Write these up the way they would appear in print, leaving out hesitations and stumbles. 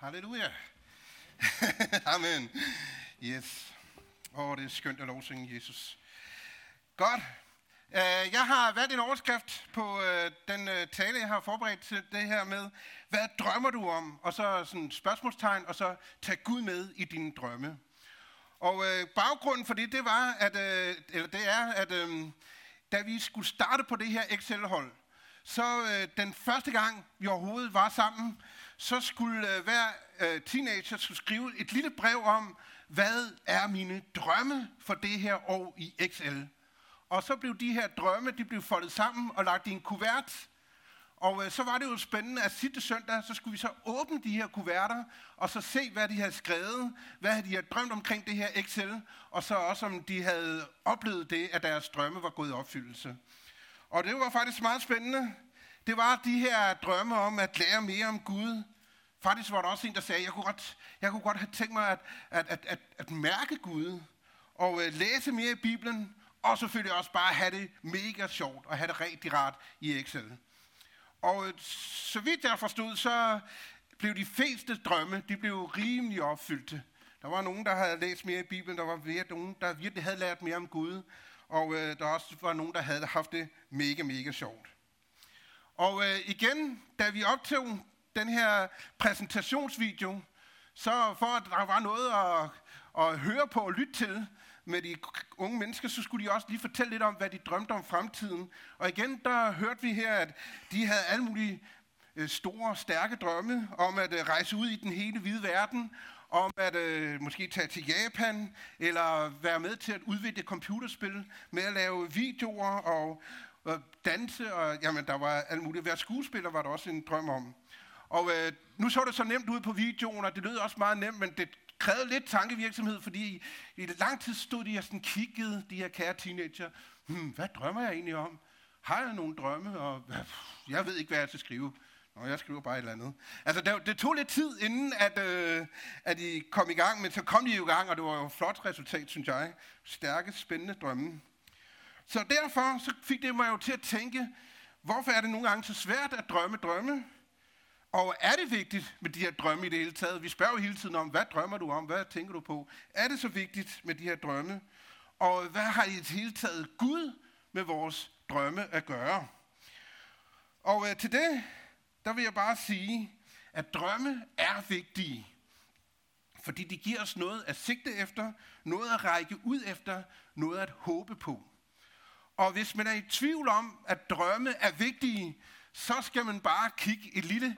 Halleluja. Amen. Yes. Det er skønt at lovsynge Jesus. Godt. Jeg har valgt en overskrift på den tale, jeg har forberedt til det her med, hvad drømmer du om? Og så sådan et spørgsmålstegn, og så tag Gud med i dine drømme. Og baggrunden for det, det er, at da vi skulle starte på det her Excel-hold, så den første gang, vi overhovedet var sammen, så skulle hver teenager skulle skrive et lille brev om, hvad er mine drømme for det her år i Excel. Og så blev de her drømme, de blev foldet sammen og lagt i en kuvert. Og så var det jo spændende, at sidste søndag, så skulle vi så åbne de her kuverter, og så se, hvad de havde skrevet, hvad de havde drømt omkring det her Excel, og så også, om de havde oplevet det, at deres drømme var gået i opfyldelse. Og det var faktisk meget spændende. Det var de her drømme om at lære mere om Gud. Faktisk var der også en, der sagde, jeg kunne godt have tænkt mig at mærke Gud, og læse mere i Bibelen, og selvfølgelig også bare have det mega sjovt, og have det rigtig rart i Excel. Og så vidt jeg forstod, så blev de fleste drømme, de blev rimelig opfyldte. Der var nogen, der havde læst mere i Bibelen, der var nogen, der virkelig havde lært mere om Gud, og der også var nogen, der havde haft det mega, mega sjovt. Og igen, da vi optog den her præsentationsvideo, så for at der var noget at høre på og lytte til med de unge mennesker, så skulle de også lige fortælle lidt om, hvad de drømte om fremtiden. Og igen, der hørte vi her, at de havde alle mulige store, stærke drømme om at rejse ud i den hele hvide verden, om at måske tage til Japan, eller være med til at udvikle computerspil, med at lave videoer og danse, og jamen, der var alt muligt. At være skuespiller var der også en drøm om. Og nu så det så nemt ud på videoen, og det lød også meget nemt, men det krævede lidt tankevirksomhed, fordi i lang tid stod de og sådan kiggede, de her kære teenager. Hvad drømmer jeg egentlig om? Har jeg nogle drømme? Og jeg ved ikke, hvad jeg skal skrive. Nå, jeg skriver bare et eller andet. Altså, det tog lidt tid, inden at de kom i gang, men så kom de jo i gang, og det var jo et flot resultat, synes jeg. Stærke, spændende drømme. Så derfor så fik det mig jo til at tænke, hvorfor er det nogle gange så svært at drømme? Og er det vigtigt med de her drømme i det hele taget? Vi spørger jo hele tiden om, hvad drømmer du om? Hvad tænker du på? Er det så vigtigt med de her drømme? Og hvad har i det hele taget Gud med vores drømme at gøre? Og til det, der vil jeg bare sige, at drømme er vigtige. Fordi de giver os noget at sigte efter, noget at række ud efter, noget at håbe på. Og hvis man er i tvivl om, at drømme er vigtige, så skal man bare kigge et lille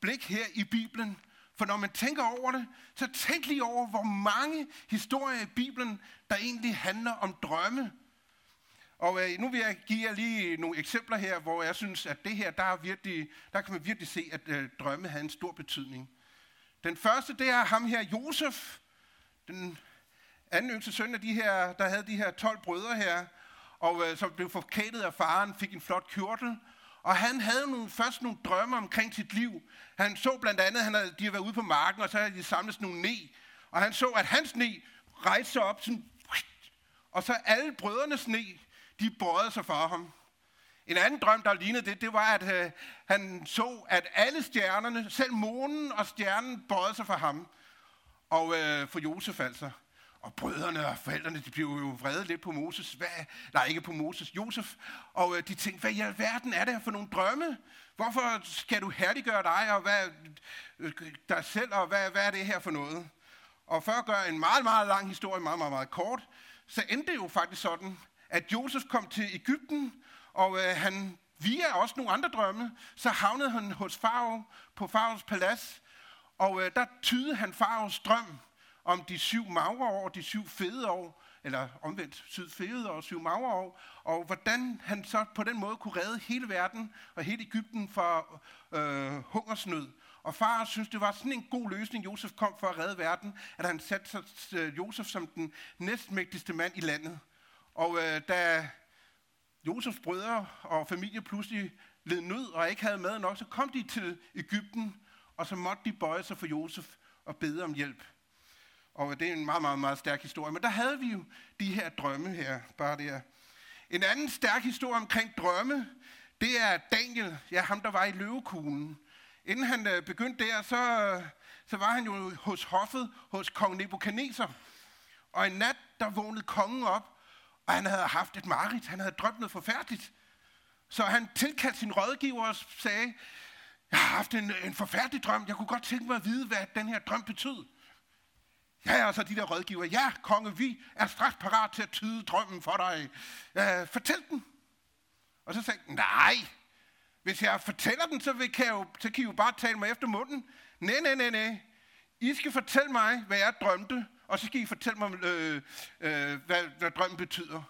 blik her i Bibelen. For når man tænker over det, så tænk lige over, hvor mange historier i Bibelen, der egentlig handler om drømme. Og nu vil jeg give jer lige nogle eksempler her, hvor jeg synes, at det her, der kan man virkelig se, at drømme havde en stor betydning. Den første, det er ham her, Josef, den anden yngste søn af de her, der havde de her 12 brødre her, og som blev forkælet af faren, fik en flot kjortel. Og han havde først nogle drømme omkring sit liv. Han så blandt andet, at de havde været ude på marken, og så havde de samlet nogle ne. Og han så, at hans ne rejste sig op, sådan, og så alle brødrenes ne, de bøjede sig for ham. En anden drøm, der lignede det var, at han så, at alle stjernerne, selv månen og stjernen, bøjede sig for ham. Og for Josef altså. Og brødrene og forældrene, de blev jo vrede lidt på Josef. Og de tænkte, hvad i alverden er det for nogle drømme? Hvorfor skal du herliggøre dig og dig selv, og hvad er det her for noget? Og for at gøre en meget, meget lang historie, meget, meget, meget kort, så endte det jo faktisk sådan, at Josef kom til Egypten, og han via også nogle andre drømme, så havnede han hos Faro, på Faros palads, og der tydede han Faros drøm om de 7 magre år, de 7 fede år, eller omvendt 7 fede år, 7 magre år, og hvordan han så på den måde kunne redde hele verden og hele Egypten fra hungersnød. Og far synes, det var sådan en god løsning, Josef kom for at redde verden, at han satte Josef som den næstmægtigste mand i landet. Og da Josefs brødre og familie pludselig led nød og ikke havde mad nok, så kom de til Egypten, og så måtte de bøje sig for Josef og bede om hjælp. Og det er en meget, meget, meget stærk historie. Men der havde vi jo de her drømme her, bare der. En anden stærk historie omkring drømme, det er Daniel, ham der var i løvekuglen. Inden han begyndte der, så var han jo hos hoffet, hos kong Nebuchadnezzar. Og en nat, der vågnede kongen op, og han havde haft et mareridt. Han havde drømt noget forfærdeligt. Så han tilkaldte sin rådgiver og sagde, jeg har haft en forfærdelig drøm. Jeg kunne godt tænke mig at vide, hvad den her drøm betød. Ja, og så de der rådgiver. Ja, konge, vi er straks parat til at tyde drømmen for dig. Fortæl den. Og så sagde han, nej. Hvis jeg fortæller den, så kan I jo bare tale mig efter munden. Nej. I skal fortælle mig, hvad jeg drømte, og så skal I fortælle mig, hvad drømmen betyder.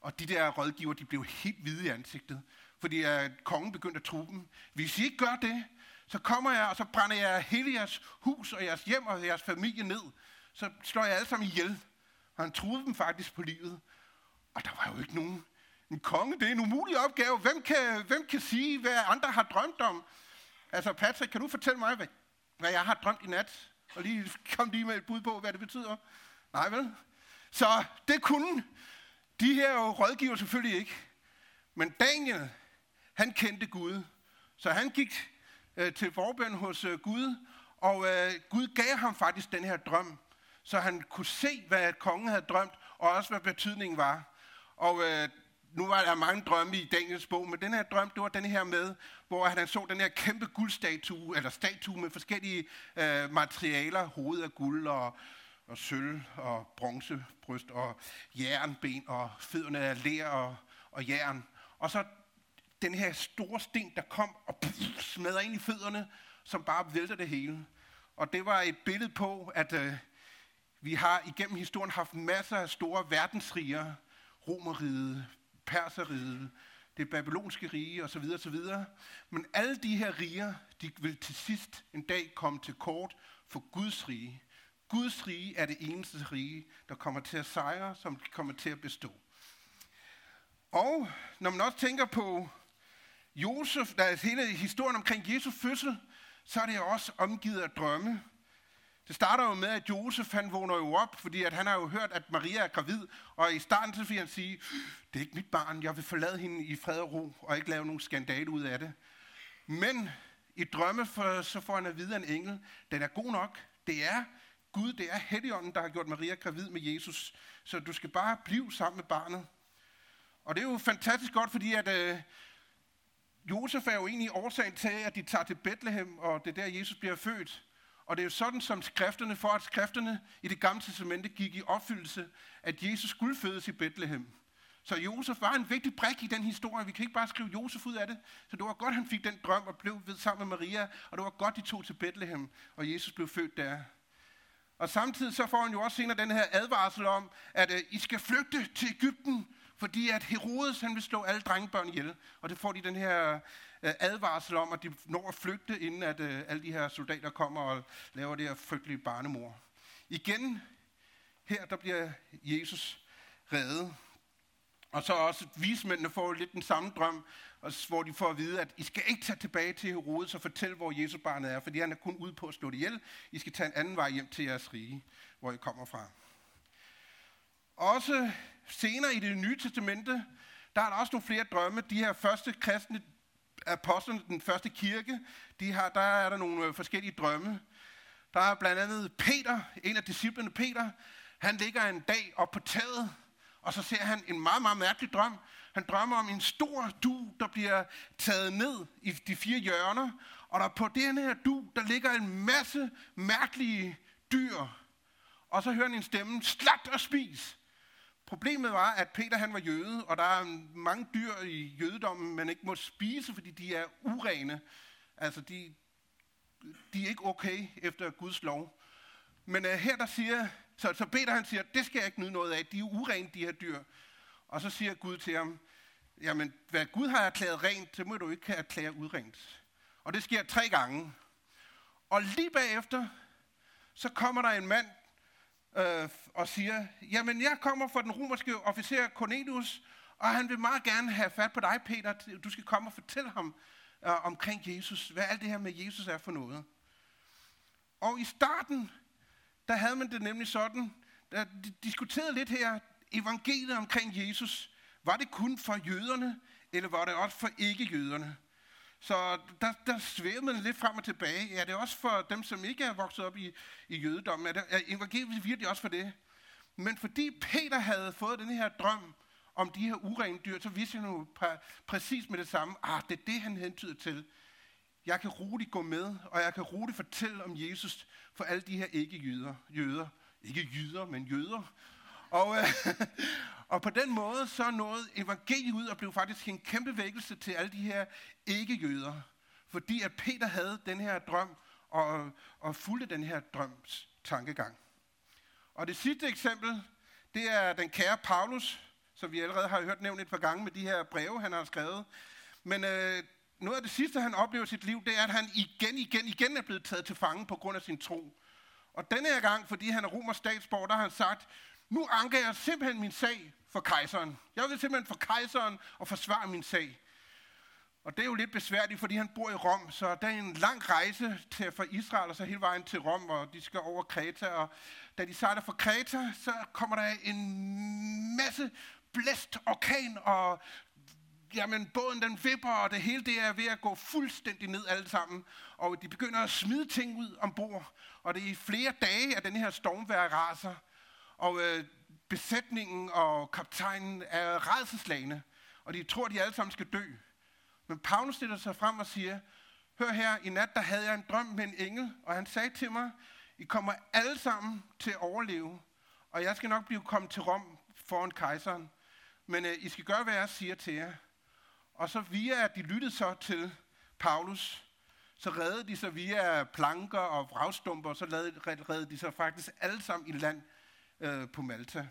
Og de der rådgiver, de blev helt hvide i ansigtet, fordi kongen begyndte at true dem. Hvis I ikke gør det, så kommer jeg, og så brænder jeg hele jeres hus og jeres hjem og jeres familie ned. Så slår jeg alle sammen ihjel. Og han truede dem faktisk på livet. Og der var jo ikke nogen. En konge, det er en umulig opgave. Hvem kan sige, hvad andre har drømt om? Altså, Patrick, kan du fortælle mig, hvad jeg har drømt i nat? Og kom lige med et bud på, hvad det betyder. Nej, vel? Så det kunne de her rådgiver selvfølgelig ikke. Men Daniel, han kendte Gud. Så han gik til forbøn hos Gud, og Gud gav ham faktisk den her drøm, så han kunne se, hvad kongen havde drømt, og også hvad betydningen var. Og nu var der mange drømme i Daniels bog, men den her drøm, det var den her med, hvor han så den her kæmpe guldstatue, eller statue med forskellige materialer, hovedet af guld og sølv og bronzebryst og jernben og fødderne af ler og jern. Og så den her store sten, der kom og smadrede ind i fødderne, som bare vælter det hele. Og det var et billede på, at vi har igennem historien haft masser af store verdensriger, Romerriget, Perserriget, det babylonske rige osv. osv. Men alle de her riger, de vil til sidst en dag komme til kort for Guds rige. Guds rige er det eneste rige, der kommer til at sejre, som kommer til at bestå. Og når man også tænker på Josef, der er hele historien omkring Jesu fødsel, så er det også omgivet af drømme. Det starter jo med, at Josef, han vågner jo op, fordi at han har jo hørt, at Maria er gravid, og i starten så vil han sige, det er ikke mit barn, jeg vil forlade hende i fred og ro, og ikke lave nogen skandale ud af det. Men i drømme, så får han at vide af en engel, den er god nok, det er Gud, det er Helligånden, der har gjort Maria gravid med Jesus, så du skal bare blive sammen med barnet. Og det er jo fantastisk godt, fordi at Josef er jo egentlig årsagen til, at de tager til Bethlehem, og det er der, Jesus bliver født. Og det er jo sådan, som skrifterne i det gamle testamente gik i opfyldelse, at Jesus skulle fødes i Bethlehem. Så Josef var en vigtig brik i den historie. Vi kan ikke bare skrive Josef ud af det. Så det var godt, han fik den drøm og blev ved sammen med Maria, og det var godt, de tog til Bethlehem, og Jesus blev født der. Og samtidig så får han jo også senere den her advarsel om, at I skal flygte til Egypten, fordi at Herodes, han vil slå alle drengebørn ihjel. Og det får de den her advarsel om, at de når at flygte, inden at alle de her soldater kommer og laver det her frygtelige barnemord. Igen, her der bliver Jesus reddet. Og så også vismændene får lidt den samme drøm, hvor de får at vide, at I skal ikke tage tilbage til Herodes og fortælle, hvor Jesus barnet er, fordi han er kun ude på at slå det ihjel. I skal tage en anden vej hjem til jeres rige, hvor I kommer fra. Også senere i det nye testamente, der er der også nogle flere drømme. De her første kristne apostlerne, den første kirke, der er der nogle forskellige drømme. Der er blandt andet Peter, en af disciplene Peter. Han ligger en dag oppe på taget, og så ser han en meget, meget mærkelig drøm. Han drømmer om en stor dug, der bliver taget ned i de fire hjørner. Og der på den her dug, der ligger en masse mærkelige dyr. Og så hører han en stemme, slagt og spis. Problemet var, at Peter han var jøde, og der er mange dyr i jødedommen, man ikke må spise, fordi de er urene. Altså, de er ikke okay efter Guds lov. Men her der siger, så Peter han siger, det skal jeg ikke nyde noget af, de er urene, de her dyr. Og så siger Gud til ham, jamen, hvad Gud har erklæret rent, det må du ikke erklære urent. Og det sker 3 gange. Og lige bagefter, så kommer der en mand, og siger, jamen jeg kommer fra den romerske officer Cornelius, og han vil meget gerne have fat på dig, Peter. Du skal komme og fortælle ham omkring Jesus, hvad alt det her med Jesus er for noget. Og i starten, der havde man det nemlig sådan, der diskuterede lidt her, evangeliet omkring Jesus, var det kun for jøderne, eller var det også for ikke-jøderne? Så der svæver man lidt frem og tilbage. Er det også for dem, som ikke er vokset op i jødedommen? Er evangeliet virkelig også for det? Men fordi Peter havde fået den her drøm om de her urene dyr, så vidste han jo præcis med det samme. Det er det, han hentyder til. Jeg kan roligt gå med, og jeg kan roligt fortælle om Jesus for alle de her ikke-jøder. Ikke jyder, men jøder. Og på den måde så nåede evangeliet ud og blev faktisk en kæmpe vækkelse til alle de her ikke-jøder. Fordi at Peter havde den her drøm og fulgte den her drøms tankegang. Og det sidste eksempel, det er den kære Paulus, som vi allerede har hørt nævnt et par gange med de her breve, han har skrevet. Men noget af det sidste, han oplever i sit liv, det er, at han igen er blevet taget til fange på grund af sin tro. Og denne her gang, fordi han er romersk statsborger, der har han sagt, nu anker jeg simpelthen min sag for kejseren. Jeg vil simpelthen for kejseren og forsvare min sag. Og det er jo lidt besværligt, fordi han bor i Rom, så der er en lang rejse fra Israel og så hele vejen til Rom, og de skal over Kreta. Og da de sejler fra Kreta, så kommer der en masse blæst, orkan, og jamen, båden den vipper, og det hele det er ved at gå fuldstændig ned alle sammen. Og de begynder at smide ting ud ombord, og det er i flere dage, at den her stormvejr raser. Og besætningen og kaptajnen er rædselslagne, og de tror, de alle sammen skal dø. Men Paulus stiller sig frem og siger, hør her, i nat der havde jeg en drøm med en engel, og han sagde til mig, I kommer alle sammen til at overleve, og jeg skal nok blive kommet til Rom foran kejseren. Men I skal gøre, hvad jeg siger til jer. Og så via, at de lyttede så til Paulus, så reddede de sig via planker og vragstumper, og så reddede de sig faktisk alle sammen i land på Malta.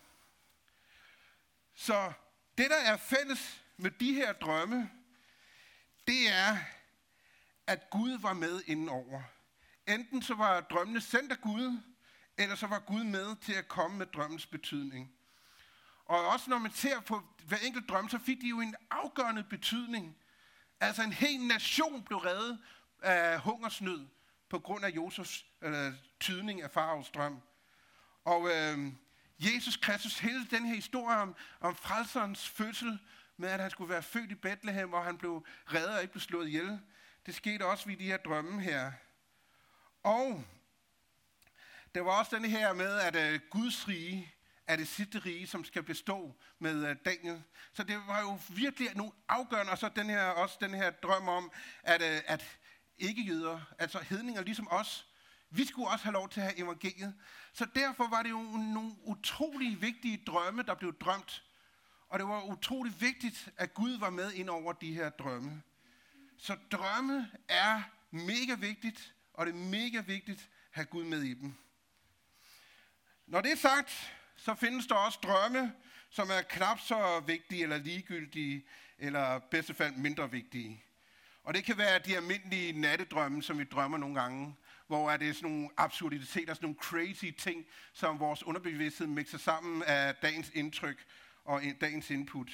Så det, der er fælles med de her drømme, det er, at Gud var med indenover. Enten så var drømmene sendt af Gud, eller så var Gud med til at komme med drømmens betydning. Og også når man ser på hver enkelt drøm, så fik de jo en afgørende betydning. Altså en hel nation blev reddet af hungersnød på grund af Josefs tydning af Faros drøm. Og Jesus Kristus, hele den her historie om frelserens fødsel, med at han skulle være født i Bethlehem, og han blev reddet og ikke blev slået ihjel. Det skete også ved de her drømme her. Og der var også den her med, at Guds rige er det sidste rige, som skal bestå med Daniel. Så det var jo virkelig nogle afgørende, og så den her drøm om, at ikke-jøder, altså hedninger ligesom os, vi skulle også have lov til at have evangeliet. Så derfor var det jo nogle utrolig vigtige drømme, der blev drømt. Og det var utrolig vigtigt, at Gud var med ind over de her drømme. Så drømme er mega vigtigt, og det er mega vigtigt at have Gud med i dem. Når det er sagt, så findes der også drømme, som er knap så vigtige eller ligegyldige, eller bedst fald mindre vigtige. Og det kan være de almindelige nattedrømme, som vi drømmer nogle gange, hvor er det sådan nogle absurditeter, sådan nogle crazy ting, som vores underbevidsthed mixer sammen af dagens indtryk og dagens input.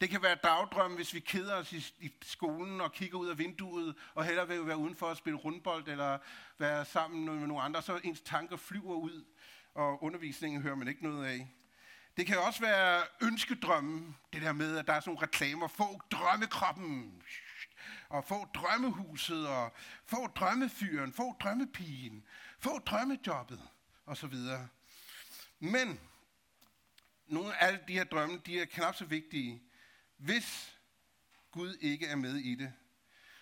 Det kan være dagdrømme, hvis vi keder os i skolen og kigger ud af vinduet, og hellere vil være udenfor og spille rundbold, eller være sammen med nogle andre, så ens tanker flyver ud, og undervisningen hører man ikke noget af. Det kan også være ønskedrømme, det der med, at der er sådan nogle reklamer, få drømmekroppen, og få drømmehuset, og få drømmefyren, få drømmepigen, få drømmejobbet, osv. Men nogle af alle de her drømme, de er knap så vigtige, hvis Gud ikke er med i det.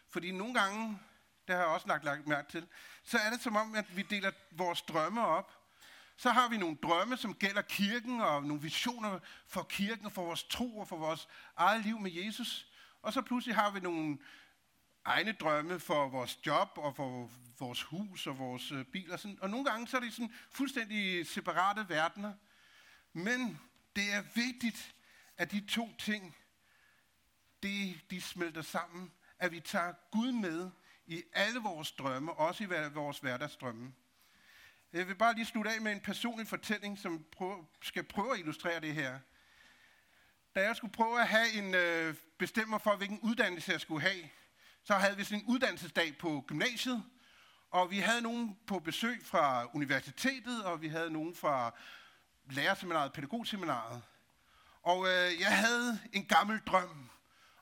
Fordi nogle gange, det har jeg også lagt mærke til, så er det som om, at vi deler vores drømme op. Så har vi nogle drømme, som gælder kirken, og nogle visioner for kirken, for vores tro og for vores eget liv med Jesus. Og så pludselig har vi nogle egne drømme for vores job og for vores hus og vores bil. Og nogle gange så er det sådan fuldstændig separate verdener. Men det er vigtigt, at de to ting, de smelter sammen. At vi tager Gud med i alle vores drømme, også i vores hverdagsdrømme. Jeg vil bare lige slutte af med en personlig fortælling, som skal prøve at illustrere det her. Da jeg skulle prøve at have en bestemmer for, hvilken uddannelse jeg skulle have, så havde vi sådan en uddannelsesdag på gymnasiet, og vi havde nogen på besøg fra universitetet, og vi havde nogen fra lærerseminaret, pædagogseminaret. Og jeg havde en gammel drøm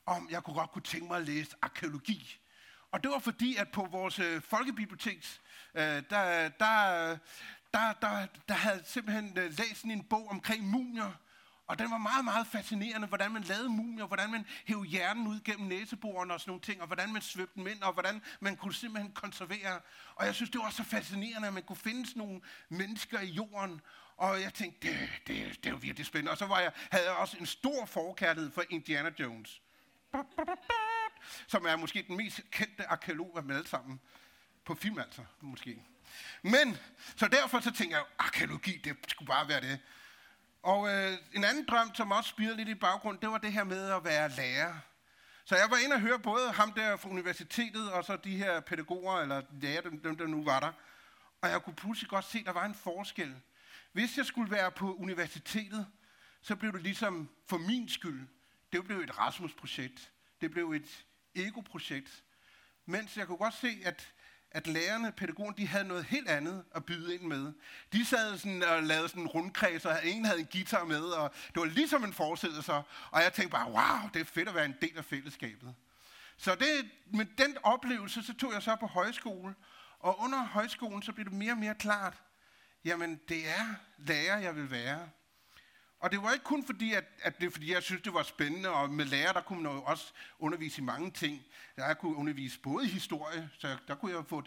om, jeg kunne godt tænke mig at læse arkæologi. Og det var fordi, at på vores folkebiblioteks, der havde simpelthen læst en bog omkring mumier. Og den var meget, meget fascinerende, hvordan man lavede mumier, hvordan man hævde hjernen ud gennem næseborene og sådan nogle ting, og hvordan man svøbte dem ind, og hvordan man kunne simpelthen konservere. Og jeg synes, det var så fascinerende, at man kunne finde sådan nogle mennesker i jorden. Og jeg tænkte, det er jo virkelig spændende. Og så havde jeg også en stor forkærlighed for Indiana Jones, som er måske den mest kendte arkæolog af dem alle sammen. På film altså, måske. Men, så derfor så tænker jeg, arkæologi, det skulle bare være det. Og en anden drøm, som også spirede lidt i baggrunden, det var det her med at være lærer. Så jeg var inde og høre både ham der fra universitetet, og så de her pædagoger, eller lærer, dem der nu var der. Og jeg kunne pludselig godt se, at der var en forskel. Hvis jeg skulle være på universitetet, så blev det ligesom for min skyld. Det blev et Rasmus-projekt. Det blev et ego-projekt. Mens jeg kunne godt se, at lærerne, pædagogerne, de havde noget helt andet at byde ind med. De sad sådan og lavede sådan en rundkreds, og ingen havde en guitar med, og det var ligesom en forestillelse. Og jeg tænkte bare, wow, det er fedt at være en del af fællesskabet. Så det, med den oplevelse, så tog jeg så på højskole, og under højskolen, så blev det mere og mere klart, jamen, det er lærer, jeg vil være. Og det var ikke kun fordi, fordi jeg synes det var spændende, og med lærer, der kunne man jo også undervise i mange ting. Jeg kunne undervise både i historie, så der kunne jeg få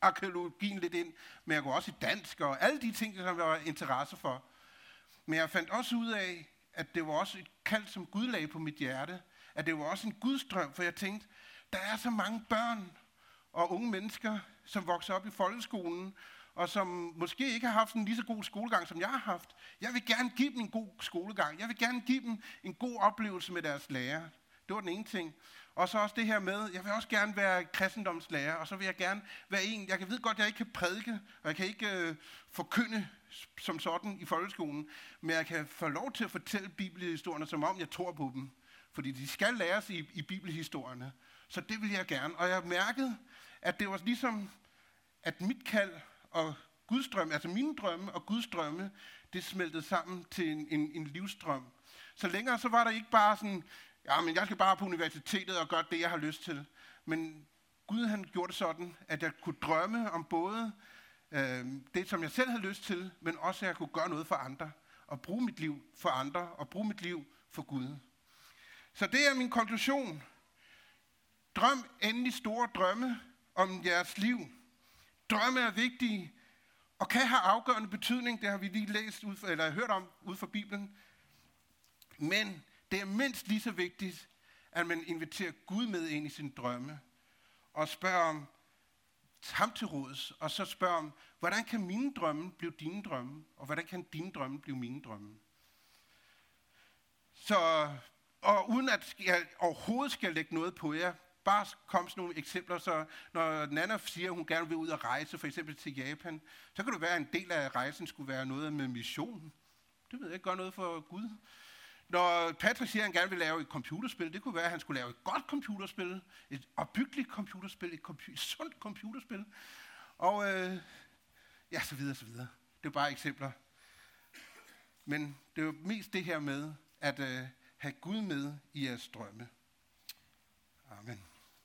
arkæologien lidt ind, men jeg kunne også i dansk, og alle de ting, som jeg var interesse for. Men jeg fandt også ud af, at det var også et kald, som Gud lagde på mit hjerte, at det var også en gudsdrøm, for jeg tænkte, der er så mange børn og unge mennesker, som vokser op i folkeskolen, og som måske ikke har haft en lige så god skolegang, som jeg har haft. Jeg vil gerne give dem en god skolegang. Jeg vil gerne give dem en god oplevelse med deres lærer. Det var den ene ting. Og så også det her med, jeg vil også gerne være kristendomslærer, og så vil jeg gerne være en. Jeg ved godt, at jeg ikke kan prædike, og jeg kan ikke forkynde som sådan i folkeskolen, men jeg kan få lov til at fortælle bibelhistorierne, som om jeg tror på dem. Fordi de skal læres i bibelhistorierne. Så det vil jeg gerne. Og jeg mærkede, at det var ligesom, at mit kald og Guds drømme, altså mine drømme og Guds drømme, det smeltede sammen til en livsdrøm. Så længere så var der ikke bare sådan, ja, men jeg skal bare på universitetet og gøre det, jeg har lyst til. Men Gud han gjorde det sådan, at jeg kunne drømme om både det, som jeg selv havde lyst til, men også at jeg kunne gøre noget for andre, og bruge mit liv for andre, og bruge mit liv for Gud. Så det er min konklusion. Drøm endelig store drømme om jeres liv. Drømme er vigtige, og kan have afgørende betydning, det har vi lige læst ud for, eller hørt om ud fra Bibelen. Men det er mindst lige så vigtigt, at man inviterer Gud med ind i sin drømme, og spørger om ham til råds, og så spørger om, hvordan kan mine drømme blive dine drømme, og hvordan kan dine drømme blive mine drømme? Så, og uden at jeg overhovedet skal lægge noget på jer, bare kom sådan nogle eksempler, så når Nana siger, at hun gerne vil ud og rejse, for eksempel til Japan, så kan det være, at en del af rejsen skulle være noget med missionen. Det ved jeg ikke, gør noget for Gud. Når Patrick siger, at han gerne vil lave et computerspil, det kunne være, at han skulle lave et godt computerspil, et opbyggeligt computerspil, et sundt computerspil, og ja, så videre, så videre. Det er bare eksempler. Men det er jo mest det her med at have Gud med i jeres drømme. Amen.